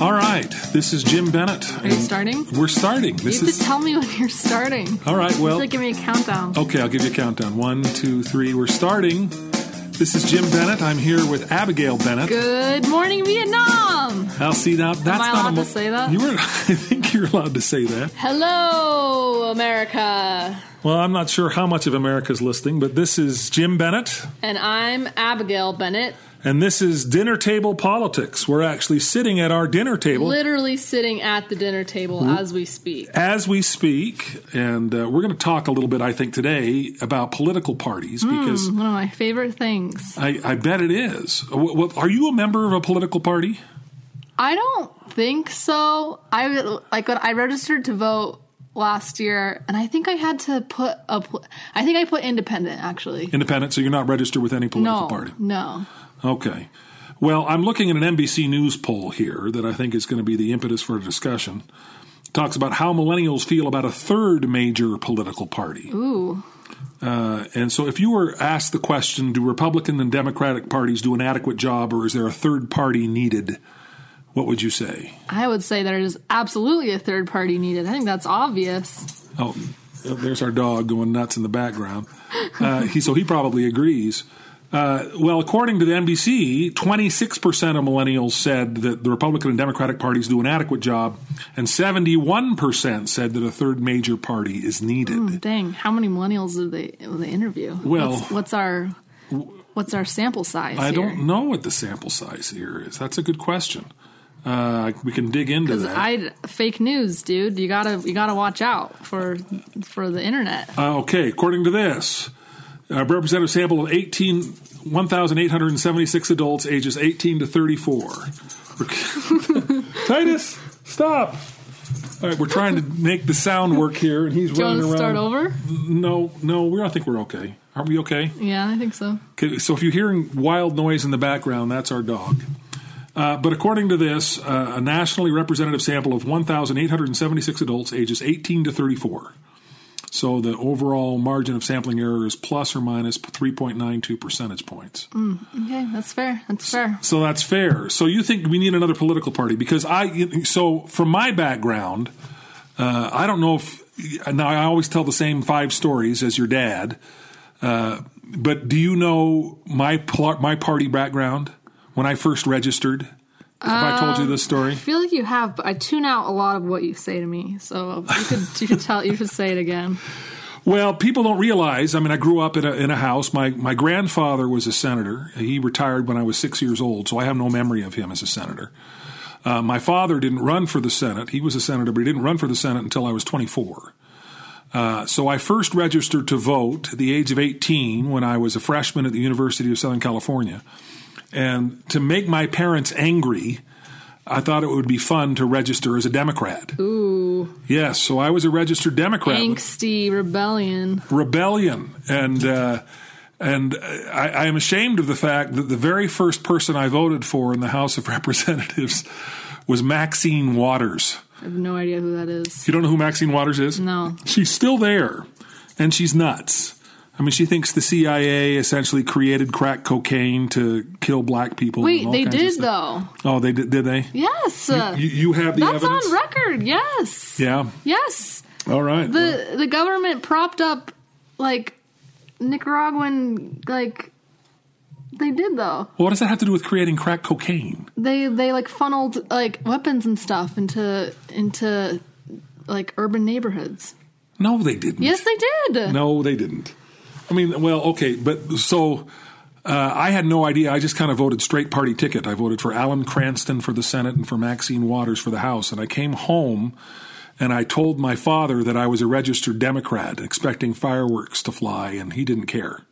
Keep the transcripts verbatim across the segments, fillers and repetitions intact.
All right. This is Jim Bennett. Are you starting? We're starting. This you have is... to tell me when you're starting. All right, well... You have to give me a countdown. Okay, I'll give you a countdown. One, two, three. We're starting. This is Jim Bennett. I'm here with Abigail Bennett. Good morning, Vietnam! I'll see now. That's Am I allowed not a mo- to say that? You were, I think you're allowed to say that. Hello, America! Well, I'm not sure how much of America's listening, but this is Jim Bennett. And I'm Abigail Bennett. And this is Dinner Table Politics. We're actually sitting at our dinner table. Literally sitting at the dinner table mm-hmm. as we speak. As we speak. And uh, we're going to talk a little bit, I think, today about political parties. Mm, because one of my favorite things. I, I bet it is. Are you a member of a political party? I don't think so. I, like when I registered to vote last year, and I think I had to put a. I think I put independent, actually. Independent, so you're not registered with any political no, party? No. Okay. Well, I'm looking at an N B C News poll here that I think is going to be the impetus for a discussion. It talks about how millennials feel about a third major political party. Ooh. Uh, and so if you were asked the question, do Republican and Democratic parties do an adequate job, or is there a third party needed? What would you say? I would say there is absolutely a third party needed. I think that's obvious. Oh, there's our dog going nuts in the background. Uh, he, so he probably agrees. Uh, well, according to the N B C, twenty-six percent of millennials said that the Republican and Democratic parties do an adequate job, and seventy-one percent said that a third major party is needed. Oh, dang, how many millennials did they, did they interview? Well, what's, what's our... What's our sample size I here? Don't know what the sample size here is. That's a good question. Uh, we can dig into that. I, fake news, dude. You gotta you gotta watch out for for the internet. Uh, okay, according to this, a representative sample of eighteen, one thousand eight hundred seventy-six adults ages eighteen to thirty-four. Titus, stop! All right, we're trying to make the sound work here, and he's Do running around. Do you want to start over? No, no, we I think we're okay. Are we okay? Yeah, I think so. Okay, so if you're hearing wild noise in the background, that's our dog. Uh, but according to this, uh, a nationally representative sample of one thousand eight hundred seventy-six adults ages eighteen to thirty-four. So the overall margin of sampling error is plus or minus three point nine two percentage points. Mm, okay, that's fair. That's fair. So, so that's fair. So you think we need another political party? Because I, so from my background, uh, I don't know if, now I always tell the same five stories as your dad. Uh, but do you know my pl- my party background when I first registered? Have um, I told you this story? I feel like you have, but I tune out a lot of what you say to me. So you could you could tell you could say it again. Well, people don't realize. I mean, I grew up in a in a house. My my grandfather was a senator. He retired when I was six years old, so I have no memory of him as a senator. Uh, my father didn't run for the Senate. He was a senator, but he didn't run for the Senate until I was twenty-four. Uh, so I first registered to vote at the age of eighteen when I was a freshman at the University of Southern California. And to make my parents angry, I thought it would be fun to register as a Democrat. Ooh. Yes, so I was a registered Democrat. Angsty, rebellion. Rebellion. And uh, and I, I am ashamed of the fact that the very first person I voted for in the House of Representatives was Maxine Waters. I have no idea who that is. You don't know who Maxine Waters is? No. She's still there, and she's nuts. I mean, she thinks the C I A essentially created crack cocaine to kill black people. Wait, they did, though. Oh, they did, did they? Yes. You, you, you have the evidence? That's on record, yes. Yeah? Yes. All right. The well. the government propped up, like, Nicaraguan, like... They did, though. Well, what does that have to do with creating crack cocaine? They they like funneled like weapons and stuff into into like urban neighborhoods. No, they didn't. Yes, they did. No, they didn't. I mean, well, okay, but so uh, I had no idea. I just kind of voted straight party ticket. I voted for Alan Cranston for the Senate and for Maxine Waters for the House, and I came home and I told my father that I was a registered Democrat, expecting fireworks to fly, and he didn't care.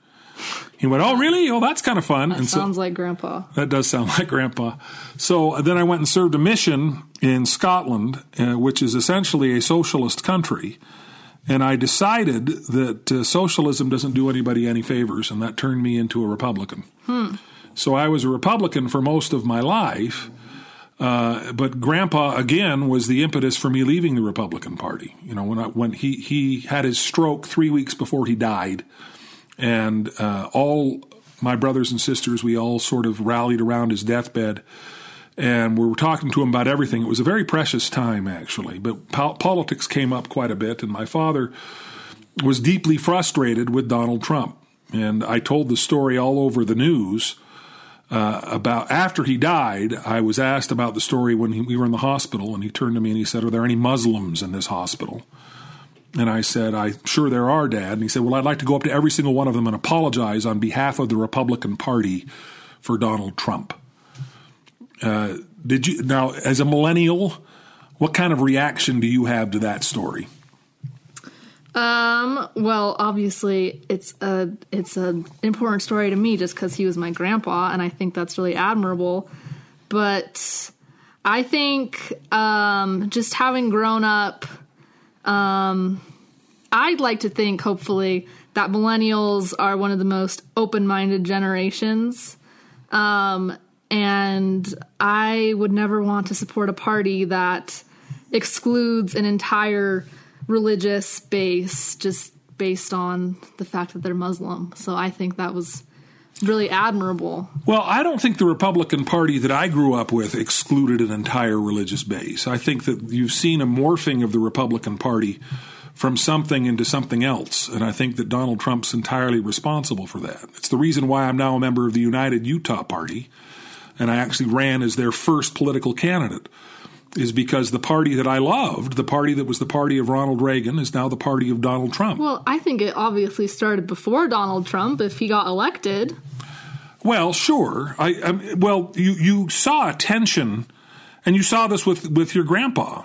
He went, oh, really? Oh, that's kind of fun. That and sounds so, like Grandpa. That does sound like Grandpa. So then I went and served a mission in Scotland, uh, which is essentially a socialist country. And I decided that uh, socialism doesn't do anybody any favors, and that turned me into a Republican. Hmm. So I was a Republican for most of my life. Uh, but Grandpa, again, was the impetus for me leaving the Republican Party. You know, when I, when he, he had his stroke three weeks before he died. And uh, all my brothers and sisters, we all sort of rallied around his deathbed and we were talking to him about everything. It was a very precious time, actually, but po- politics came up quite a bit, and my father was deeply frustrated with Donald Trump. And I told the story all over the news uh, about after he died. I was asked about the story when he, we were in the hospital, and he turned to me and he said, "Are there any Muslims in this hospital?" And I said, "I'm sure there are, Dad." And he said, "Well, I'd like to go up to every single one of them and apologize on behalf of the Republican Party for Donald Trump." Uh, did you now, as a millennial, what kind of reaction do you have to that story? Um, well, obviously it's a, it's an important story to me just because he was my grandpa, and I think that's really admirable. But I think, um, just having grown up, um, I'd like to think, hopefully, that millennials are one of the most open-minded generations. Um, and I would never want to support a party that excludes an entire religious base just based on the fact that they're Muslim. So I think that was really admirable. Well, I don't think the Republican Party that I grew up with excluded an entire religious base. I think that you've seen a morphing of the Republican Party from something into something else, and I think that Donald Trump's entirely responsible for that. It's the reason why I'm now a member of the United Utah Party, and I actually ran as their first political candidate, is because the party that I loved, the party that was the party of Ronald Reagan, is now the party of Donald Trump. Well, I think it obviously started before Donald Trump if he got elected. Well, sure. I, I well, you, you saw a tension, and you saw this with, with your grandpa.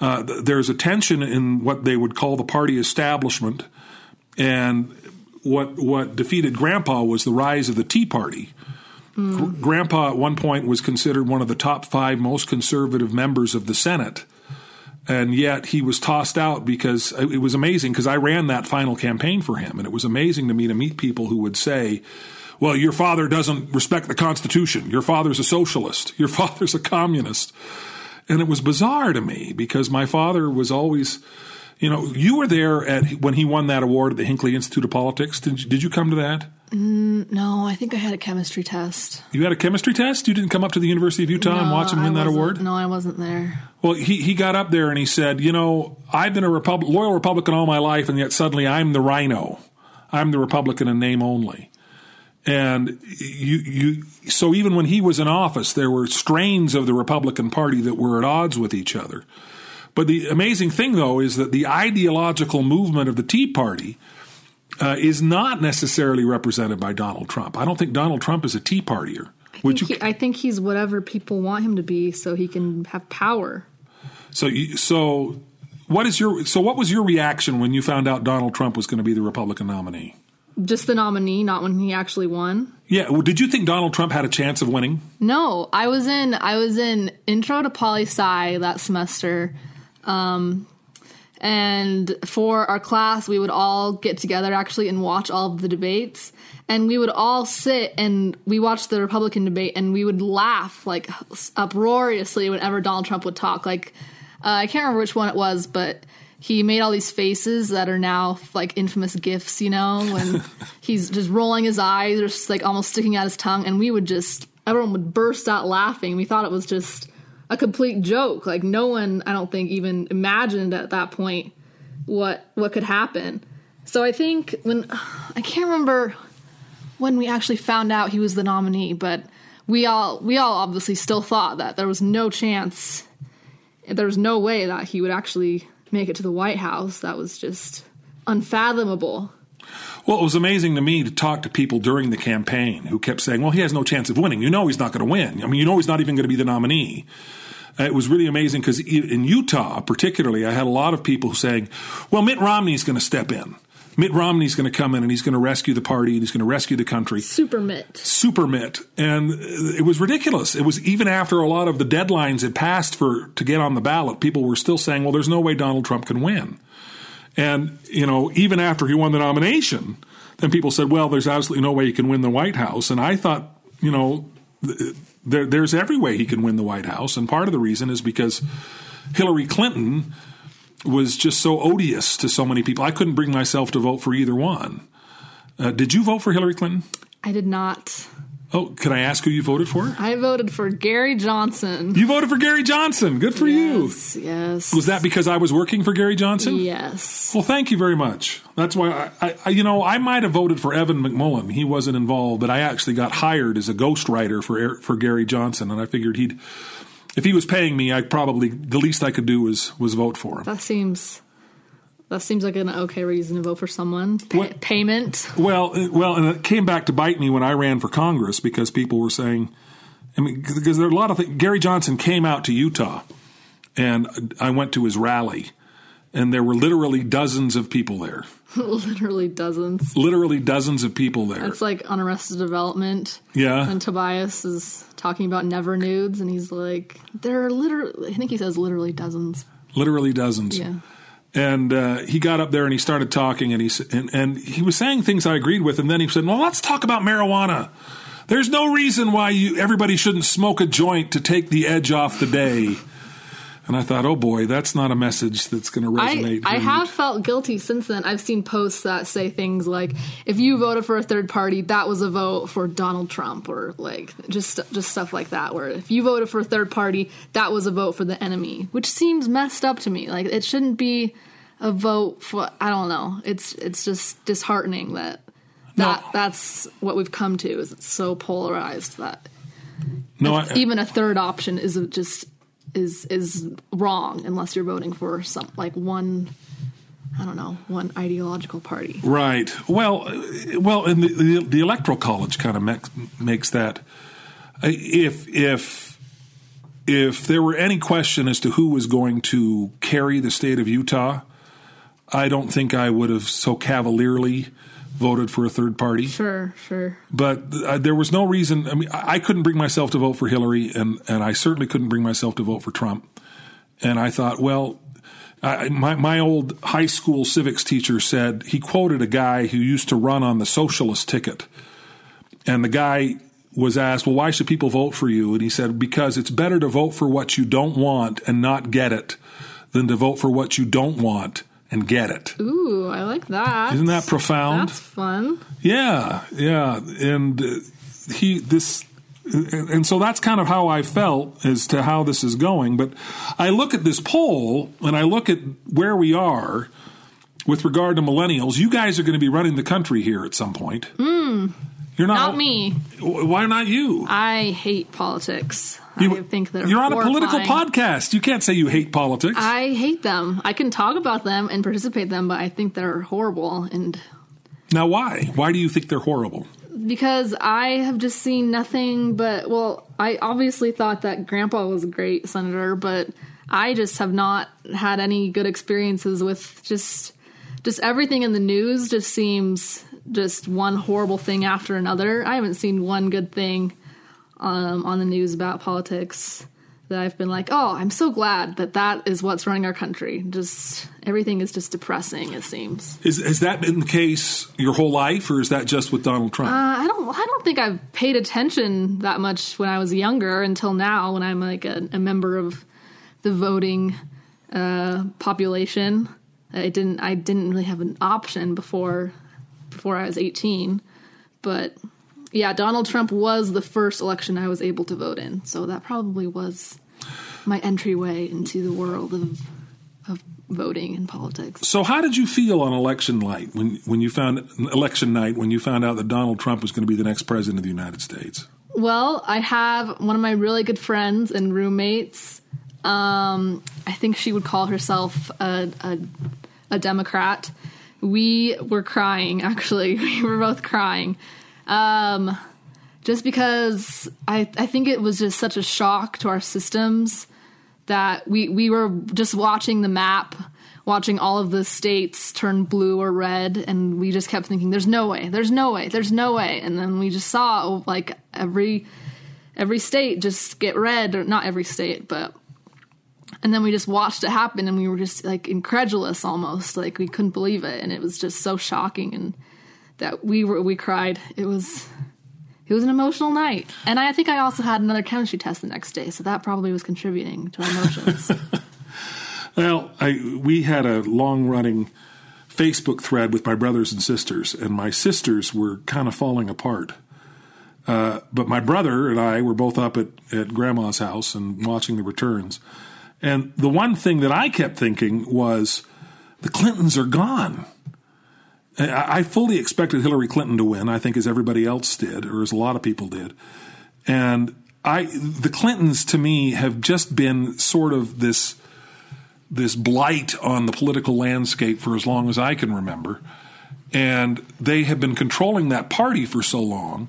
Uh, there's a tension in what they would call the party establishment, and what what defeated Grandpa was the rise of the Tea Party. Mm. Grandpa at one point was considered one of the top five most conservative members of the Senate, and yet he was tossed out because it was amazing, because I ran that final campaign for him, and it was amazing to me to meet people who would say, "Well, your father doesn't respect the Constitution. Your father's a socialist. Your father's a communist." And it was bizarre to me because my father was always, you know, you were there at when he won that award at the Hinckley Institute of Politics. Did you, did you come to that? Mm, no, I think I had a chemistry test. You had a chemistry test? You didn't come up to the University of Utah no, and watch him win that award? No, I wasn't there. Well, he, he got up there and he said, you know, I've been a Repub- loyal Republican all my life, and yet suddenly I'm the Rhino. I'm the Republican in name only. And you, you, so even when he was in office, there were strains of the Republican Party that were at odds with each other. But the amazing thing, though, is that the ideological movement of the Tea Party uh, is not necessarily represented by Donald Trump. I don't think Donald Trump is a Tea Partier. I Would think, you, he, I think he's whatever people want him to be, so he can have power. So, you, so what is your? So, what was your reaction when you found out Donald Trump was going to be the Republican nominee? Just the nominee, not when he actually won. Yeah. Well, did you think Donald Trump had a chance of winning? No, I was in I was in Intro to Poli Sci that semester, um, and for our class, we would all get together actually and watch all of the debates, and we would all sit and we watched the Republican debate, and we would laugh like uproariously whenever Donald Trump would talk. Like uh, I can't remember which one it was, but he made all these faces that are now like infamous GIFs, you know, when he's just rolling his eyes or just like almost sticking out his tongue. And we would just, everyone would burst out laughing. We thought it was just a complete joke. Like no one, I don't think, even imagined at that point what what could happen. So I think when, I can't remember when we actually found out he was the nominee, but we all, we all obviously still thought that there was no chance, there was no way that he would actually make it to the White House. That was just unfathomable. Well, it was amazing to me to talk to people during the campaign who kept saying, well, he has no chance of winning. You know he's not going to win. I mean, you know he's not even going to be the nominee. Uh, it was really amazing because in Utah particularly, I had a lot of people saying, well, Mitt Romney's going to step in. Mitt Romney's going to come in and he's going to rescue the party and he's going to rescue the country. Super Mitt. Super Mitt. And it was ridiculous. It was even after a lot of the deadlines had passed for to get on the ballot, people were still saying, well, there's no way Donald Trump can win. And, you know, even after he won the nomination, then people said, well, there's absolutely no way he can win the White House. And I thought, you know, there, there's every way he can win the White House. And part of the reason is because Hillary Clinton was just so odious to so many people. I couldn't bring myself to vote for either one. Uh, did you vote for Hillary Clinton? I did not. Oh, can I ask who you voted for? I voted for Gary Johnson. You voted for Gary Johnson. Good for yes, you. Yes, yes. Was that because I was working for Gary Johnson? Yes. Well, thank you very much. That's why, I, I you know, I might have voted for Evan McMullen. He wasn't involved, but I actually got hired as a ghostwriter for, for Gary Johnson, and I figured he'd, if he was paying me, I probably, the least I could do was, was vote for him. That seems... That seems like an okay reason to vote for someone. Pa- well, payment. Well, well, and it came back to bite me when I ran for Congress because people were saying, I mean, because there are a lot of things. Gary Johnson came out to Utah, and I went to his rally, and there were literally dozens of people there. Literally dozens. Literally dozens of people there. It's like on Arrested Development. Yeah. And Tobias is talking about never nudes, and he's like, there are literally, I think he says literally dozens. Literally dozens. Yeah. And uh, he got up there and he started talking and he and, and he was saying things I agreed with. And then he said, well, let's talk about marijuana. There's no reason why you everybody shouldn't smoke a joint to take the edge off the day. And I thought, oh, boy, that's not a message that's going to resonate. I, I have felt guilty since then. I've seen posts that say things like, if you voted for a third party, that was a vote for Donald Trump, or like just just stuff like that, where if you voted for a third party, that was a vote for the enemy, which seems messed up to me. Like, it shouldn't be a vote for, I don't know. It's it's just disheartening that, that no. that's what we've come to, is it's so polarized that no, I, even a third option is just... is is wrong unless you're voting for some like one I don't know one ideological party. Right. Well, well, and the the, the Electoral College kind of makes, makes that if if if there were any question as to who was going to carry the state of Utah, I don't think I would have so cavalierly voted for a third party. Sure, sure. But uh, there was no reason. I mean, I, I couldn't bring myself to vote for Hillary, and, and I certainly couldn't bring myself to vote for Trump. And I thought, well, I, my, my old high school civics teacher said, he quoted a guy who used to run on the socialist ticket. And the guy was asked, well, why should people vote for you? And he said, because it's better to vote for what you don't want and not get it than to vote for what you don't want and get it. Ooh, I like that. Isn't that profound? That's fun. Yeah, yeah. And uh, he, this, and so that's kind of how I felt as to how this is going. But I look at this poll and I look at where we are with regard to millennials. You guys are going to be running the country here at some point. Mm. You're not, not me. Why not you? I hate politics. You, I think that you're on a political podcast. You can't say you hate politics. I hate them. I can talk about them and participate in them, but I think they're horrible. And now, why? Why do you think they're horrible? Because I have just seen nothing but, well, I obviously thought that Grandpa was a great senator, but I just have not had any good experiences with just just everything in the news just seems... just one horrible thing after another. I haven't seen one good thing um, on the news about politics that I've been like, oh, I'm so glad that that is what's running our country. Just everything is just depressing, it seems. Is has that been the case your whole life, or is that just with Donald Trump? Uh, I don't I don't think I've paid attention that much when I was younger until now when I'm like a, a member of the voting uh, population. I didn't I didn't really have an option before... before I was eighteen. But yeah, Donald Trump was the first election I was able to vote in. So that probably was my entryway into the world of of voting and politics. So how did you feel on election night when when you found election night when you found out that Donald Trump was going to be the next president of the United States? Well, I have one of my really good friends and roommates. Um, I think she would call herself a a, a Democrat. We were crying, actually. We were both crying. Um, just because I, I think it was just such a shock to our systems that we, we were just watching the map, watching all of the states turn blue or red, and we just kept thinking, there's no way, there's no way, there's no way. And then we just saw, like, every every state just get red. Or not every state, but... And then we just watched it happen, and we were just, like, incredulous almost. Like, we couldn't believe it, and it was just so shocking, and that we were we cried. It was it was an emotional night. And I think I also had another chemistry test the next day, so that probably was contributing to our emotions. Well, I, we had a long-running Facebook thread with my brothers and sisters, and my sisters were kind of falling apart. Uh, but my brother and I were both up at, at Grandma's house and watching the returns. And the one thing that I kept thinking was, the Clintons are gone. I fully expected Hillary Clinton to win, I think, as everybody else did, or as a lot of people did. And I, the Clintons, to me, have just been sort of this this blight on the political landscape for as long as I can remember. And they have been controlling that party for so long.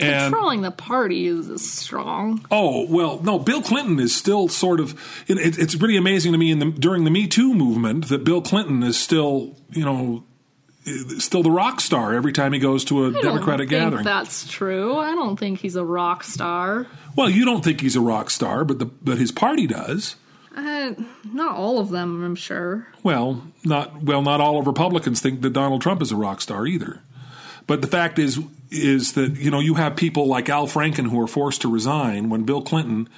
And, controlling the party is strong. Oh, well, no, Bill Clinton is still sort of it, – it, it's pretty amazing to me in the, during the Me Too movement that Bill Clinton is still, you know, still the rock star every time he goes to a I Democratic don't think gathering. That's true. I don't think he's a rock star. Well, you don't think he's a rock star, but the but his party does. Uh, not all of them, I'm sure. Well, not well, not all of Republicans think that Donald Trump is a rock star either. But the fact is – is that, you know, you have people like Al Franken who are forced to resign when Bill Clinton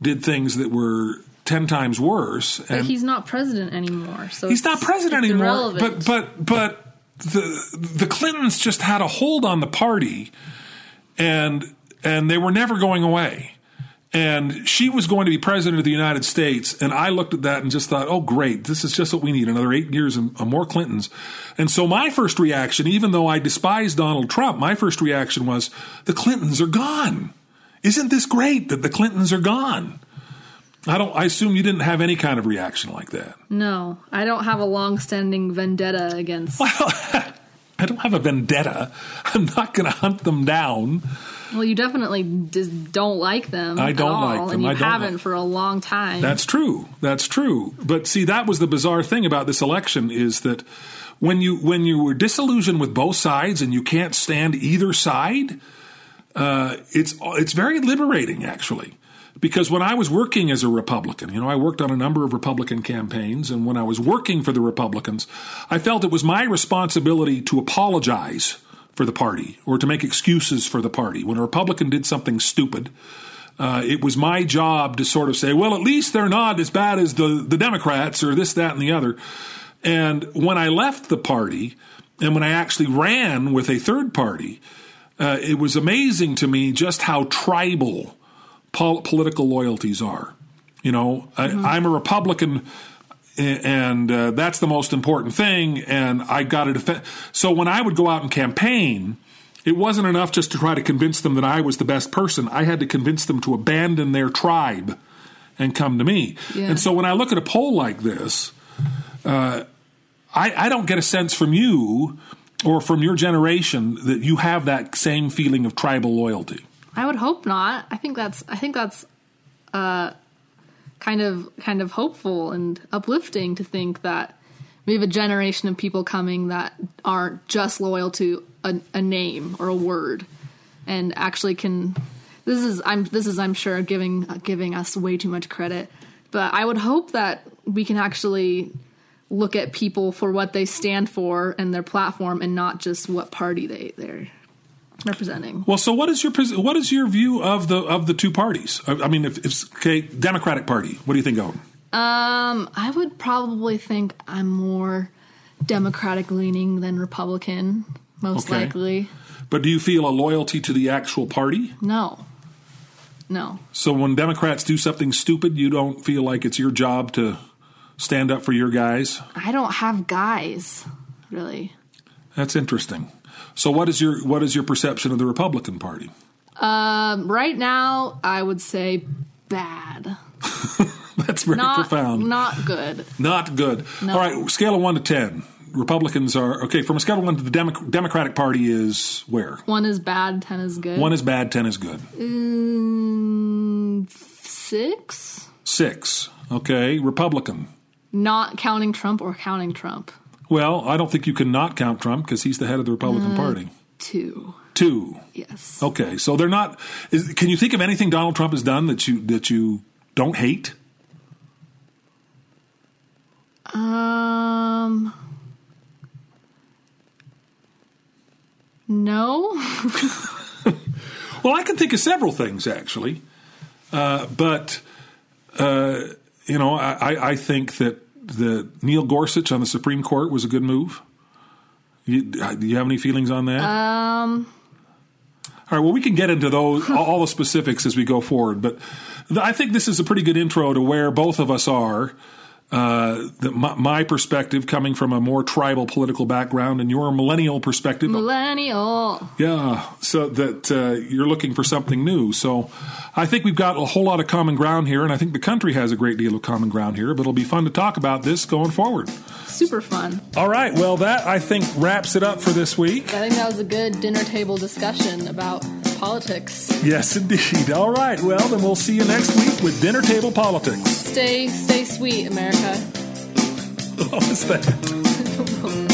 did things that were ten times worse. And but he's not president anymore. So he's not president anymore. Irrelevant. But but but the the Clintons just had a hold on the party, and and they were never going away. And she was going to be president of the United States, and I looked at that and just thought, oh, great, this is just what we need, another eight years and more Clintons. And so my first reaction, even though I despise Donald Trump, my first reaction was, the Clintons are gone. Isn't this great that the Clintons are gone? I don't. I assume you didn't have any kind of reaction like that. No, I don't have a long-standing vendetta against... Well, I don't have a vendetta. I'm not going to hunt them down. Well, you definitely just don't like them. I don't at all, like them. And you I don't haven't like for a long time. That's true. That's true. But see, that was the bizarre thing about this election is that when you when you were disillusioned with both sides and you can't stand either side, uh, it's it's very liberating actually. Because when I was working as a Republican, you know, I worked on a number of Republican campaigns, and when I was working for the Republicans, I felt it was my responsibility to apologize for the party or to make excuses for the party. When a Republican did something stupid, uh, it was my job to sort of say, well, at least they're not as bad as the, the Democrats or this, that, and the other. And when I left the party and when I actually ran with a third party, uh, it was amazing to me just how tribal political loyalties are. You know, mm-hmm. I, I'm a Republican, and uh, that's the most important thing, and I got to defend. So when I would go out and campaign, it wasn't enough just to try to convince them that I was the best person. I had to convince them to abandon their tribe and come to me. Yeah. And so when I look at a poll like this, uh, I, I don't get a sense from you or from your generation that you have that same feeling of tribal loyalty. I would hope not. I think that's I think that's uh, kind of kind of hopeful and uplifting to think that we have a generation of people coming that aren't just loyal to a, a name or a word, and actually can. This is I'm this is I'm sure giving uh, giving us way too much credit, but I would hope that we can actually look at people for what they stand for and their platform, and not just what party they they're. representing. Well, so what is your what is your view of the of the two parties? I, I mean, if, if okay, Democratic Party, what do you think of them? Um, I would probably think I'm more Democratic leaning than Republican, most okay. likely. But do you feel a loyalty to the actual party? No, no. So when Democrats do something stupid, you don't feel like it's your job to stand up for your guys? I don't have guys, really. That's interesting. So what is your what is your perception of the Republican Party? Um, right now, I would say bad. That's very not, profound. Not good. Not good. No. All right, scale of one to ten. Republicans are okay. From a scale of one to the Demo- Democratic Party is where one is bad, ten is good. One is bad, ten is good. Um, six. Six. Okay, Republican. Not counting Trump or counting Trump. Well, I don't think you can not count Trump because he's the head of the Republican uh, Party. Two. Two. Yes. Okay. So they're not is, – can you think of anything Donald Trump has done that you that you don't hate? Um. No. Well, I can think of several things, actually. Uh, but, uh, you know, I, I think that the Neil Gorsuch on the Supreme Court was a good move. You, do you have any feelings on that? Um, All right, well, we can get into those all the specifics as we go forward, but th- I think this is a pretty good intro to where both of us are. Uh, the, my, my perspective coming from a more tribal political background and your millennial perspective. Millennial. Yeah, so that uh, you're looking for something new. So I think we've got a whole lot of common ground here, and I think the country has a great deal of common ground here, but it'll be fun to talk about this going forward. Super fun. All right, well, that, I think, wraps it up for this week. I think that was a good dinner table discussion about politics. Yes, indeed. All right, well, then we'll see you next week with Dinner Table Politics. Stay, stay sweet, America. What was that?